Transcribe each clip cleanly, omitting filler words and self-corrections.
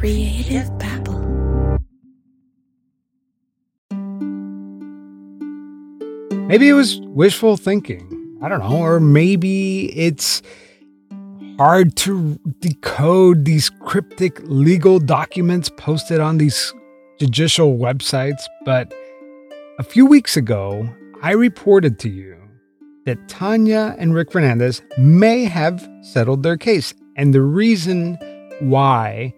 Creative Babble. Maybe it was wishful thinking. I don't know. Or maybe it's hard to decode these cryptic legal documents posted on these judicial websites. But a few weeks ago, I reported to you that Tanya and Rick Fernandez may have settled their case. And the reason why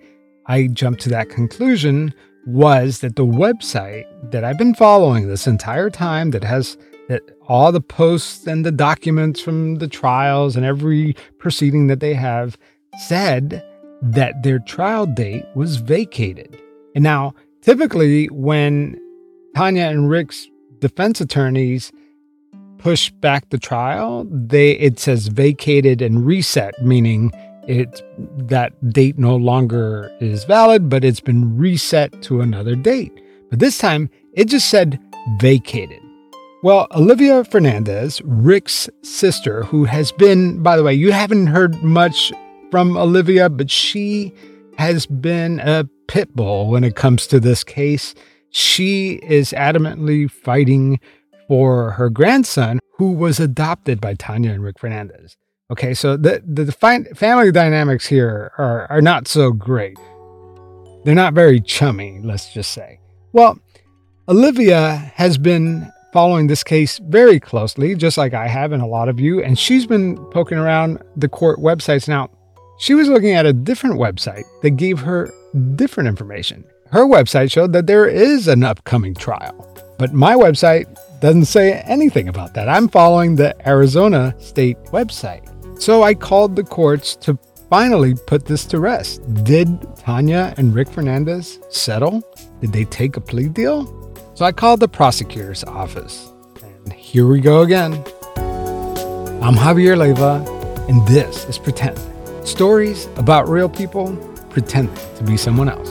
I jumped to that conclusion was that the website that I've been following this entire time, that has that all the posts and the documents from the trials and every proceeding that they have, said that their trial date was vacated. And now, typically, when Tanya and Rick's defense attorneys push back the trial, it says vacated and reset, meaning that date no longer is valid, but it's been reset to another date. But this time, it just said vacated. Well, Olivia Fernandez, Rick's sister, who has been, by the way, you haven't heard much from Olivia, but she has been a pit bull when it comes to this case. She is adamantly fighting for her grandson, who was adopted by Tanya and Rick Fernandez. Okay, so the family dynamics here are not so great. They're not very chummy, let's just say. Well, Olivia has been following this case very closely, just like I have and a lot of you, and she's been poking around the court websites. Now, she was looking at a different website that gave her different information. Her website showed that there is an upcoming trial, but my website doesn't say anything about that. I'm following the Arizona state website. So I called the courts to finally put this to rest. Did Tanya and Rick Fernandez settle? Did they take a plea deal? So I called the prosecutor's office. And here we go again. I'm Javier Leiva, and this is Pretend. Stories about real people pretending to be someone else.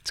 It's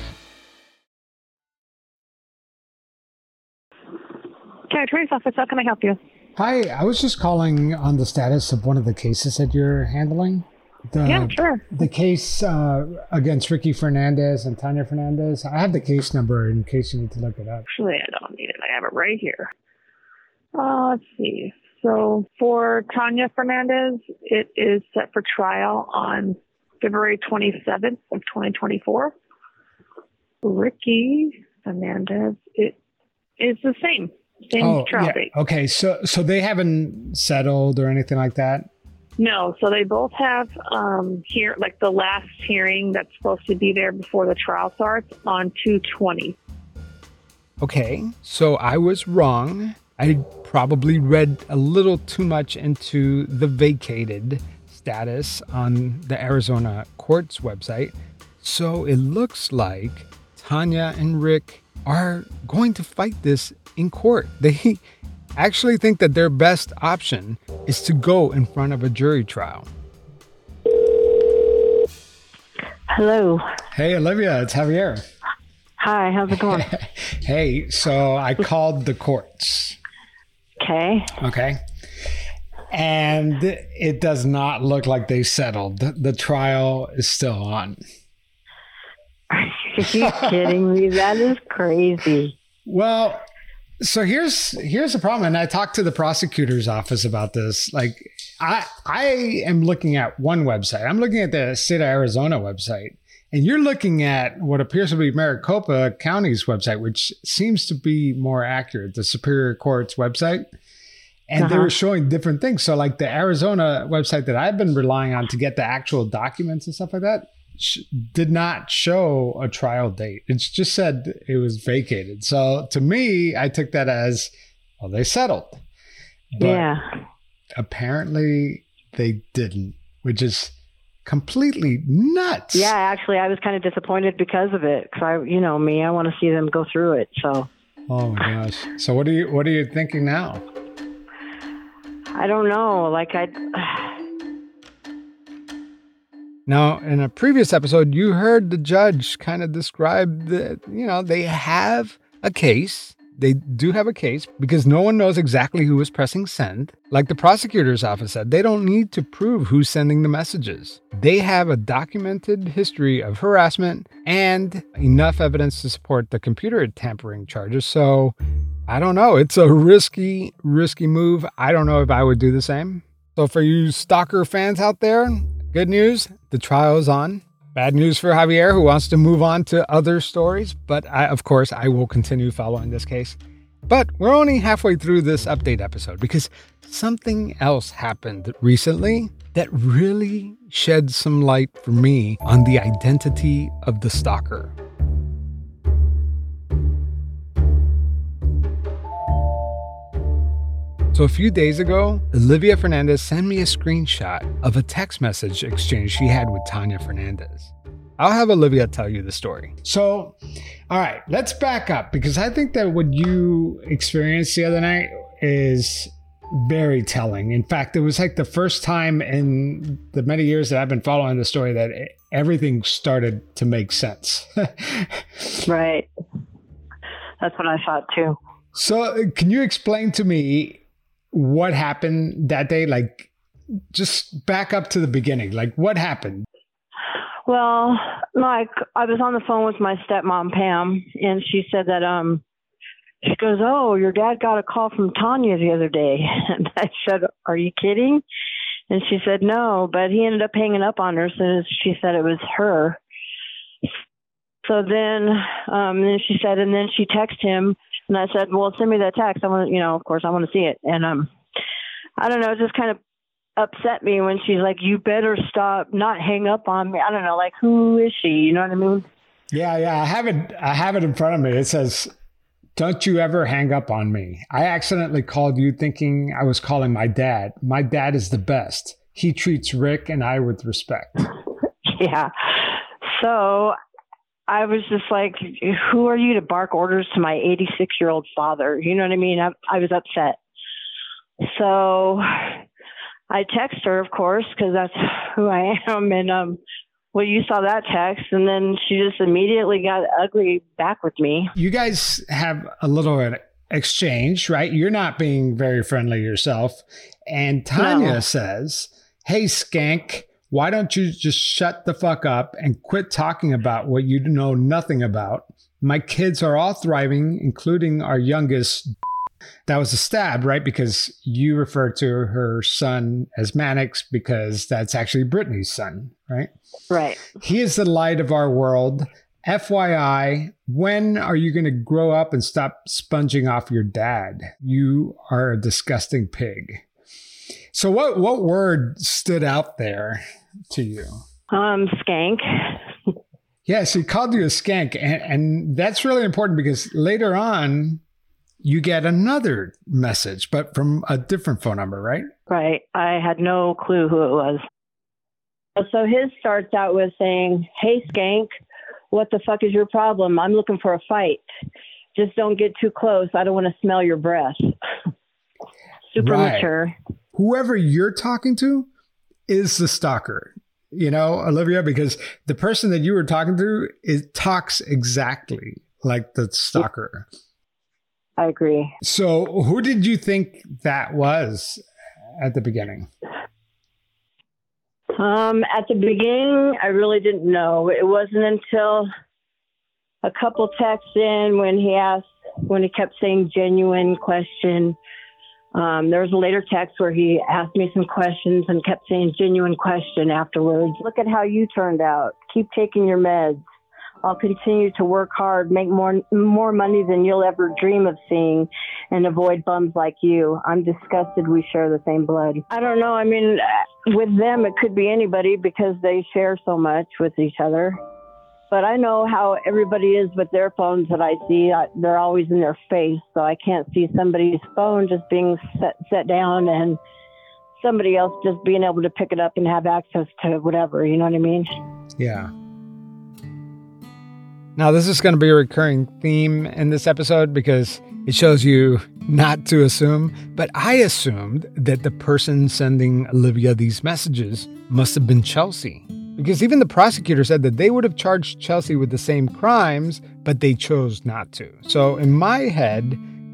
Attorney's office, how can I help you? Hi, I was just calling on the status of one of the cases that you're handling. Yeah, sure. The case against Ricky Fernandez and Tanya Fernandez. I have the case number in case you need to look it up. Actually, I don't need it. I have it right here. Let's see. So for Tanya Fernandez, it is set for trial on February 27th of 2024. Ricky Fernandez, it is the same. Same trial date. Okay, so they haven't settled or anything like that? No, so they both have here, like the last hearing that's supposed to be there before the trial starts on 2/20. Okay, so I was wrong. I probably read a little too much into the vacated status on the Arizona court's website. So it looks like Tanya and Rick are going to fight this in court. They actually think that their best option is to go in front of a jury trial. Hello. Hey, Olivia, it's Javier. Hi, how's it going? Hey, so I called the courts. Okay. Okay. And it does not look like they settled. The trial is still on. Are you kidding me? That is crazy. Well, so here's the problem. And I talked to the prosecutor's office about this. Like, I am looking at one website. I'm looking at the state of Arizona website. And you're looking at what appears to be Maricopa County's website, which seems to be more accurate, the Superior Court's website. And They were showing different things. So like the Arizona website that I've been relying on to get the actual documents and stuff like that did not show a trial date. It just said it was vacated. So to me, I took that as, well, they settled. But apparently they didn't, which is completely nuts. Yeah, actually, I was kind of disappointed because of it. Because I want to see them go through it. So. Oh my gosh. So what are you thinking now? I don't know. Now, in a previous episode, you heard the judge kind of describe that. They have a case. They do have a case because no one knows exactly who was pressing send. Like the prosecutor's office said, they don't need to prove who's sending the messages. They have a documented history of harassment and enough evidence to support the computer tampering charges. So I don't know. It's a risky move. I don't know if I would do the same. So for you stalker fans out there, good news, the trial is on. Bad news for Javier, who wants to move on to other stories, but I will continue following this case. But we're only halfway through this update episode because something else happened recently that really shed some light for me on the identity of the stalker. So a few days ago, Olivia Fernandez sent me a screenshot of a text message exchange she had with Tanya Fernandez. I'll have Olivia tell you the story. So, all right, let's back up because I think that what you experienced the other night is very telling. In fact, it was like the first time in the many years that I've been following the story that everything started to make sense. Right. That's what I thought too. So can you explain to me what happened that day? Like, just back up to the beginning. Like, what happened? Well, like, I was on the phone with my stepmom, Pam, and she said that, she goes, oh, your dad got a call from Tanya the other day. And I said, are you kidding? And she said, no, but he ended up hanging up on her as soon as she said it was her. So then she said, and then she texted him. And I said, well, send me that text. I want, of course, I want to see it. And I don't know, it just kind of upset me when she's like, you better stop, not hang up on me. I don't know, like, who is she? You know what I mean? Yeah. I have it in front of me. It says, don't you ever hang up on me. I accidentally called you thinking I was calling my dad. My dad is the best. He treats Rick and I with respect. Yeah. So I was just like, who are you to bark orders to my 86-year-old father? You know what I mean? I was upset. So I text her, of course, because that's who I am. And, well, you saw that text. And then she just immediately got ugly back with me. You guys have a little exchange, right? You're not being very friendly yourself. And Tanya says, hey, skank. Why don't you just shut the fuck up and quit talking about what you know nothing about? My kids are all thriving, including our youngest. That was a stab, right? Because you refer to her son as Mannix because that's actually Brittany's son, right? Right. He is the light of our world. FYI, when are you going to grow up and stop sponging off your dad? You are a disgusting pig. So what word stood out there to you? Skank. Yeah, so he called you a skank. And that's really important because later on, you get another message, but from a different phone number, right? Right. I had no clue who it was. So his starts out with saying, "Hey, skank, what the fuck is your problem? I'm looking for a fight. Just don't get too close. I don't want to smell your breath." Super mature. Whoever you're talking to is the stalker, you know, Olivia, because the person that you were talking to talks exactly like the stalker. I agree. So who did you think that was at the beginning? At the beginning, I really didn't know. It wasn't until a couple texts in when he kept saying genuine question. There was a later text where he asked me some questions and kept saying genuine question afterwards. "Look at how you turned out. Keep taking your meds. I'll continue to work hard, make more money than you'll ever dream of seeing, and avoid bums like you. I'm disgusted we share the same blood." I don't know. I mean, with them, it could be anybody because they share so much with each other. But I know how everybody is with their phones that I see. They're always in their face, so I can't see somebody's phone just being set down and somebody else just being able to pick it up and have access to whatever. You know what I mean? Yeah. Now, this is going to be a recurring theme in this episode because it shows you not to assume, but I assumed that the person sending Olivia these messages must have been Chelsea, because even the prosecutor said that they would have charged Chelsea with the same crimes, but they chose not to. So in my head,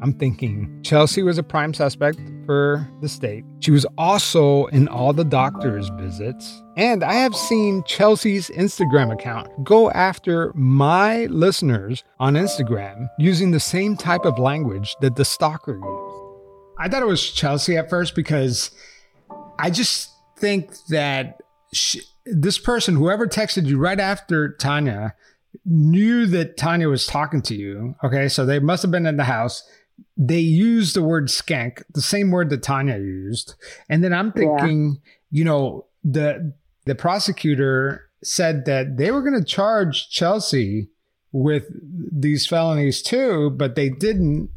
I'm thinking Chelsea was a prime suspect for the state. She was also in all the doctor's visits. And I have seen Chelsea's Instagram account go after my listeners on Instagram using the same type of language that the stalker used. I thought it was Chelsea at first because I just think that this person, whoever texted you right after Tanya, knew that Tanya was talking to you. Okay, so they must have been in the house. They used the word skank, the same word that Tanya used. And then I'm thinking, you know, the prosecutor said that they were going to charge Chelsea with these felonies too, but they didn't,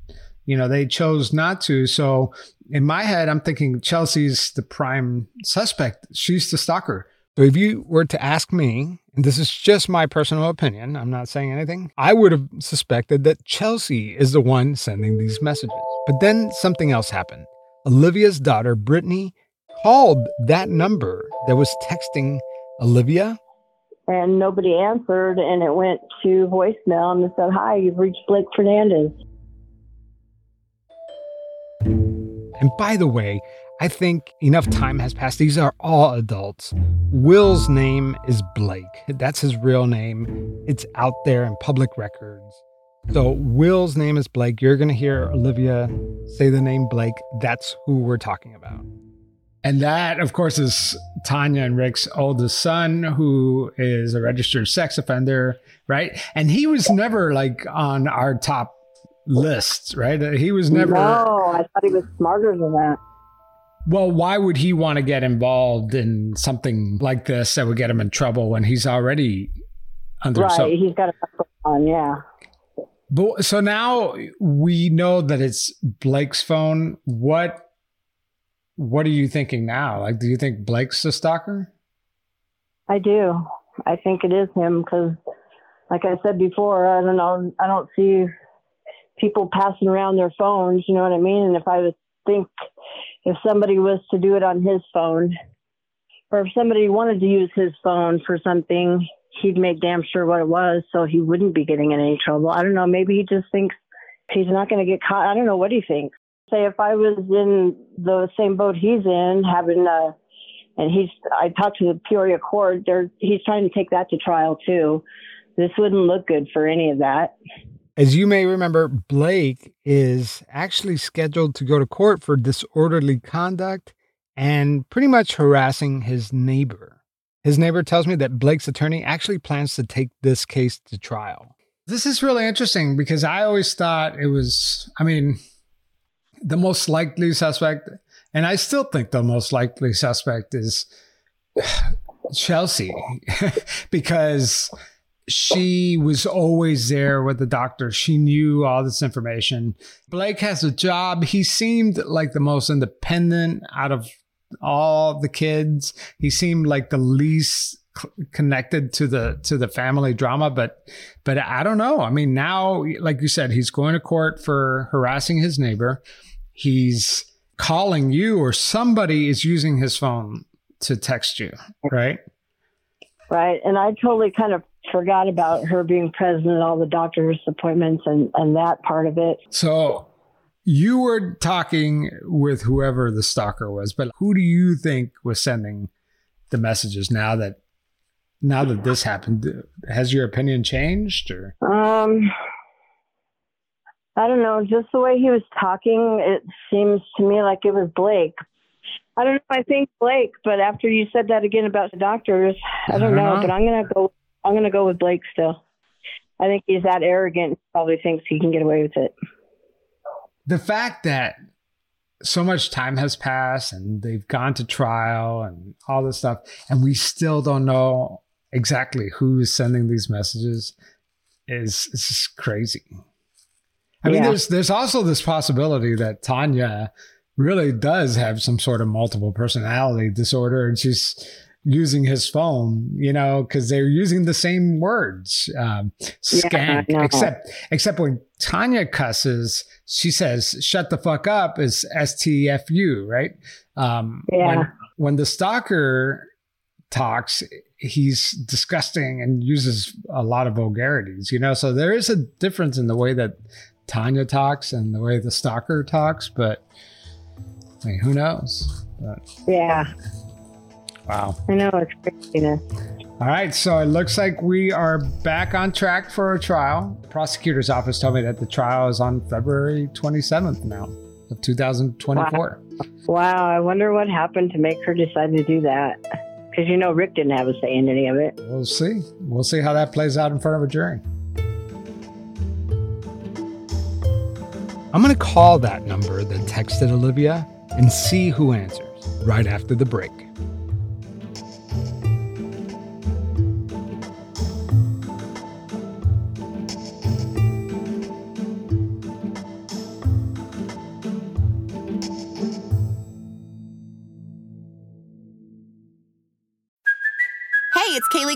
you know, they chose not to. So in my head, I'm thinking Chelsea's the prime suspect. She's the stalker. So if you were to ask me, and this is just my personal opinion, I'm not saying anything, I would have suspected that Chelsea is the one sending these messages. But then something else happened. Olivia's daughter, Brittany, called that number that was texting Olivia. And nobody answered, and it went to voicemail, and it said, "Hi, you've reached Blake Fernandez." And by the way, I think enough time has passed. These are all adults. Will's name is Blake. That's his real name. It's out there in public records. So Will's name is Blake. You're going to hear Olivia say the name Blake. That's who we're talking about. And that, of course, is Tanya and Rick's oldest son, who is a registered sex offender, right? And he was never like on our top list, right? He was never... No, I thought he was smarter than that. Well, why would he want to get involved in something like this that would get him in trouble when he's already under? Right, he's got a couple on, yeah. But, so now we know that it's Blake's phone. What are you thinking now? Like, do you think Blake's the stalker? I do. I think it is him because, like I said before, I don't know. I don't see people passing around their phones. You know what I mean? And if I was think. If somebody was to do it on his phone, or if somebody wanted to use his phone for something, he'd make damn sure what it was, so he wouldn't be getting in any trouble. I don't know. Maybe he just thinks he's not going to get caught. I don't know what he thinks. Say if I was in the same boat he's in, I talked to the Peoria court. He's trying to take that to trial too. This wouldn't look good for any of that. As you may remember, Blake is actually scheduled to go to court for disorderly conduct and pretty much harassing his neighbor. His neighbor tells me that Blake's attorney actually plans to take this case to trial. This is really interesting because I always thought it was, the most likely suspect And I still think the most likely suspect is Chelsea, because she was always there with the doctor. She knew all this information. Blake has a job. He seemed like the most independent out of all the kids. He seemed like the least connected to the family drama, but I don't know. I mean, now, like you said, he's going to court for harassing his neighbor. He's calling you, or somebody is using his phone to text you, right? Right. And I totally kind of forgot about her being present at all the doctor's appointments and that part of it. So you were talking with whoever the stalker was, but who do you think was sending the messages now that this happened? Has your opinion changed, or? I don't know. Just the way he was talking, it seems to me like it was Blake. I don't know. I think Blake, but after you said that again about the doctors, I don't know. But I'm gonna go with Blake still. I think he's that arrogant. Probably thinks he can get away with it. The fact that so much time has passed and they've gone to trial and all this stuff, and we still don't know exactly who is sending these messages is just crazy. I mean, there's also this possibility that Tanya really does have some sort of multiple personality disorder, and she's using his phone, you know, because they're using the same words. Skank, except when Tanya cusses, she says "shut the fuck up" is STFU, right? When the stalker talks, he's disgusting and uses a lot of vulgarities, you know. So there is a difference in the way that Tanya talks and the way the stalker talks, but I mean, who knows? Wow. I know, it's craziness. All right, so it looks like we are back on track for a trial. The prosecutor's office told me that the trial is on February 27th now of 2024. Wow, I wonder what happened to make her decide to do that. Because, you know, Rick didn't have a say in any of it. We'll see. We'll see how that plays out in front of a jury. I'm going to call that number that texted Olivia and see who answers right after the break.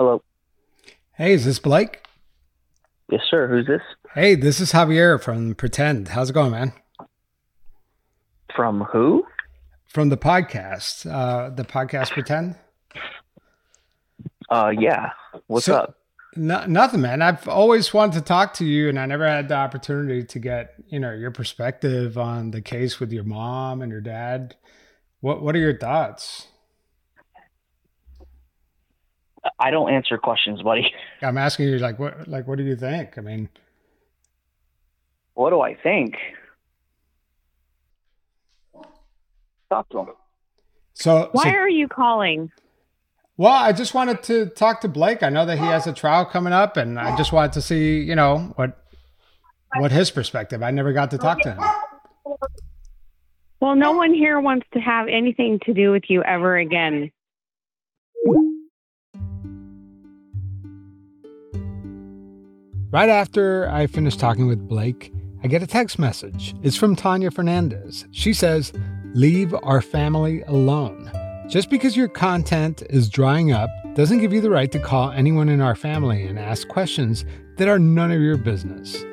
Hello. Hey, is this Blake? Yes, sir. Who's this? Hey, this is Javier from Pretend. How's it going, man? From who? From the podcast. The podcast Pretend? Yeah. What's up? Nothing, man. I've always wanted to talk to you, and I never had the opportunity to get, you know, your perspective on the case with your mom and your dad. What are your thoughts? I don't answer questions, buddy. I'm asking you, what do you think? I mean, what do I think? Talk to him. Why are you calling? Well, I just wanted to talk to Blake. I know that he has a trial coming up, and I just wanted to see, you know, what his perspective. I never got to talk to him. Well, no one here wants to have anything to do with you ever again. Right after I finish talking with Blake, I get a text message. It's from Tanya Fernandez. She says, "Leave our family alone. Just because your content is drying up doesn't give you the right to call anyone in our family and ask questions that are none of your business.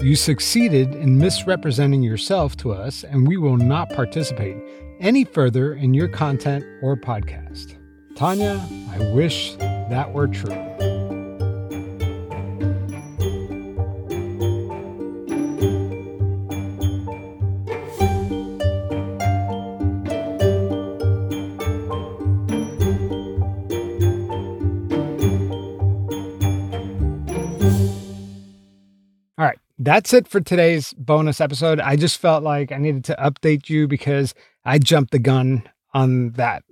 You succeeded in misrepresenting yourself to us, and we will not participate any further in your content or podcast." Tanya, I wish that were true. That's it for today's bonus episode. I just felt like I needed to update you because I jumped the gun on that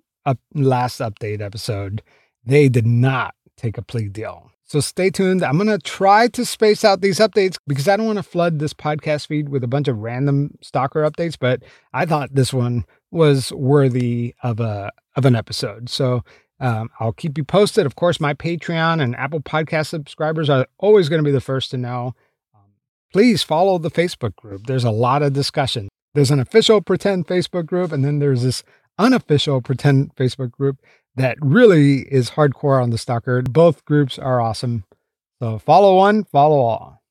last update episode. They did not take a plea deal. So stay tuned. I'm going to try to space out these updates because I don't want to flood this podcast feed with a bunch of random stalker updates, but I thought this one was worthy of an episode. So I'll keep you posted. Of course, my Patreon and Apple Podcast subscribers are always going to be the first to know. Please follow the Facebook group. There's a lot of discussion. There's an official Pretend Facebook group, and then there's this unofficial Pretend Facebook group that really is hardcore on the stalker. Both groups are awesome. So follow one, follow all.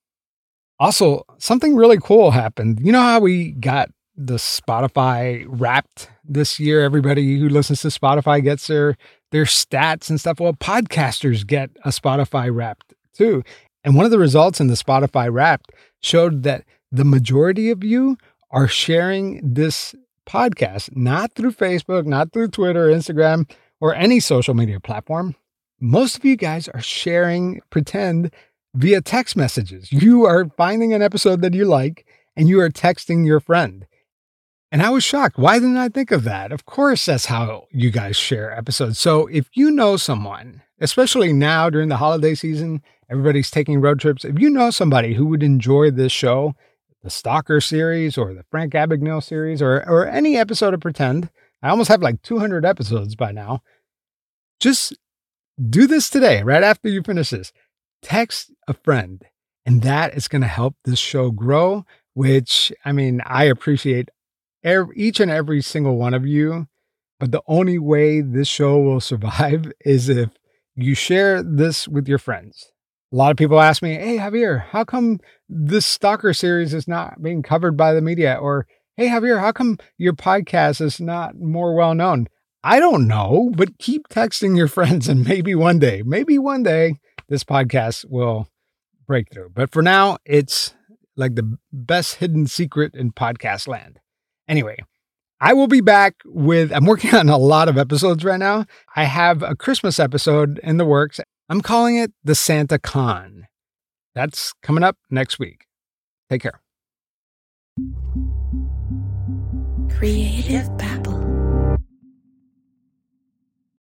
Also, something really cool happened. You know how we got the Spotify Wrapped this year? Everybody who listens to Spotify gets their stats and stuff. Well, podcasters get a Spotify Wrapped too. And one of the results in the Spotify Wrapped showed that the majority of you are sharing this podcast, not through Facebook, not through Twitter, Instagram, or any social media platform. Most of you guys are sharing Pretend via text messages. You are finding an episode that you like and you are texting your friend. And I was shocked. Why didn't I think of that? Of course, that's how you guys share episodes. So if you know someone, especially now during the holiday season, everybody's taking road trips. If you know somebody who would enjoy this show, the Stalker series or the Frank Abagnale series or any episode of Pretend, I almost have like 200 episodes by now. Just do this today, right after you finish this. Text a friend, and that is going to help this show grow, which, I mean, I appreciate each and every single one of you. But the only way this show will survive is if you share this with your friends. A lot of people ask me, hey, Javier, how come this Stalker series is not being covered by the media? Or, hey, Javier, how come your podcast is not more well known? I don't know, but keep texting your friends and maybe one day this podcast will break through. But for now, it's like the best hidden secret in podcast land. Anyway, I will be back with, I'm working on a lot of episodes right now. I have a Christmas episode in the works. I'm calling it the Santa Con. That's coming up next week. Take care. Creative power.